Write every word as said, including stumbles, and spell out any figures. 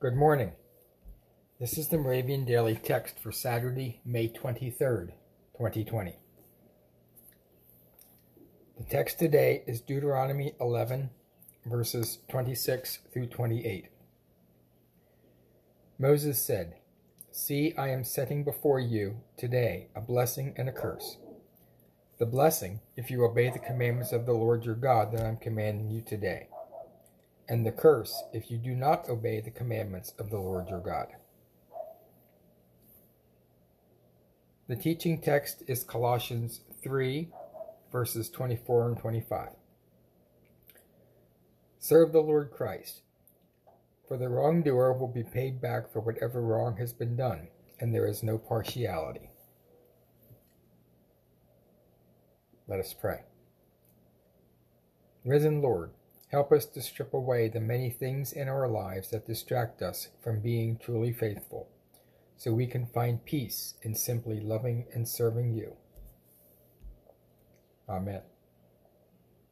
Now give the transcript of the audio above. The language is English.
Good morning. This is the Moravian Daily Text for Saturday, May twenty-third, twenty twenty. The text today is Deuteronomy eleven, verses twenty-six through twenty-eight. Moses said, "See, I am setting before you today a blessing and a curse. The blessing, if you obey the commandments of the Lord your God that I am commanding you today. And the curse, if you do not obey the commandments of the Lord your God." The teaching text is Colossians three, verses twenty-four and twenty-five. "Serve the Lord Christ, for the wrongdoer will be paid back for whatever wrong has been done, and there is no partiality." Let us pray. Risen Lord, help us to strip away the many things in our lives that distract us from being truly faithful, so we can find peace in simply loving and serving you. Amen.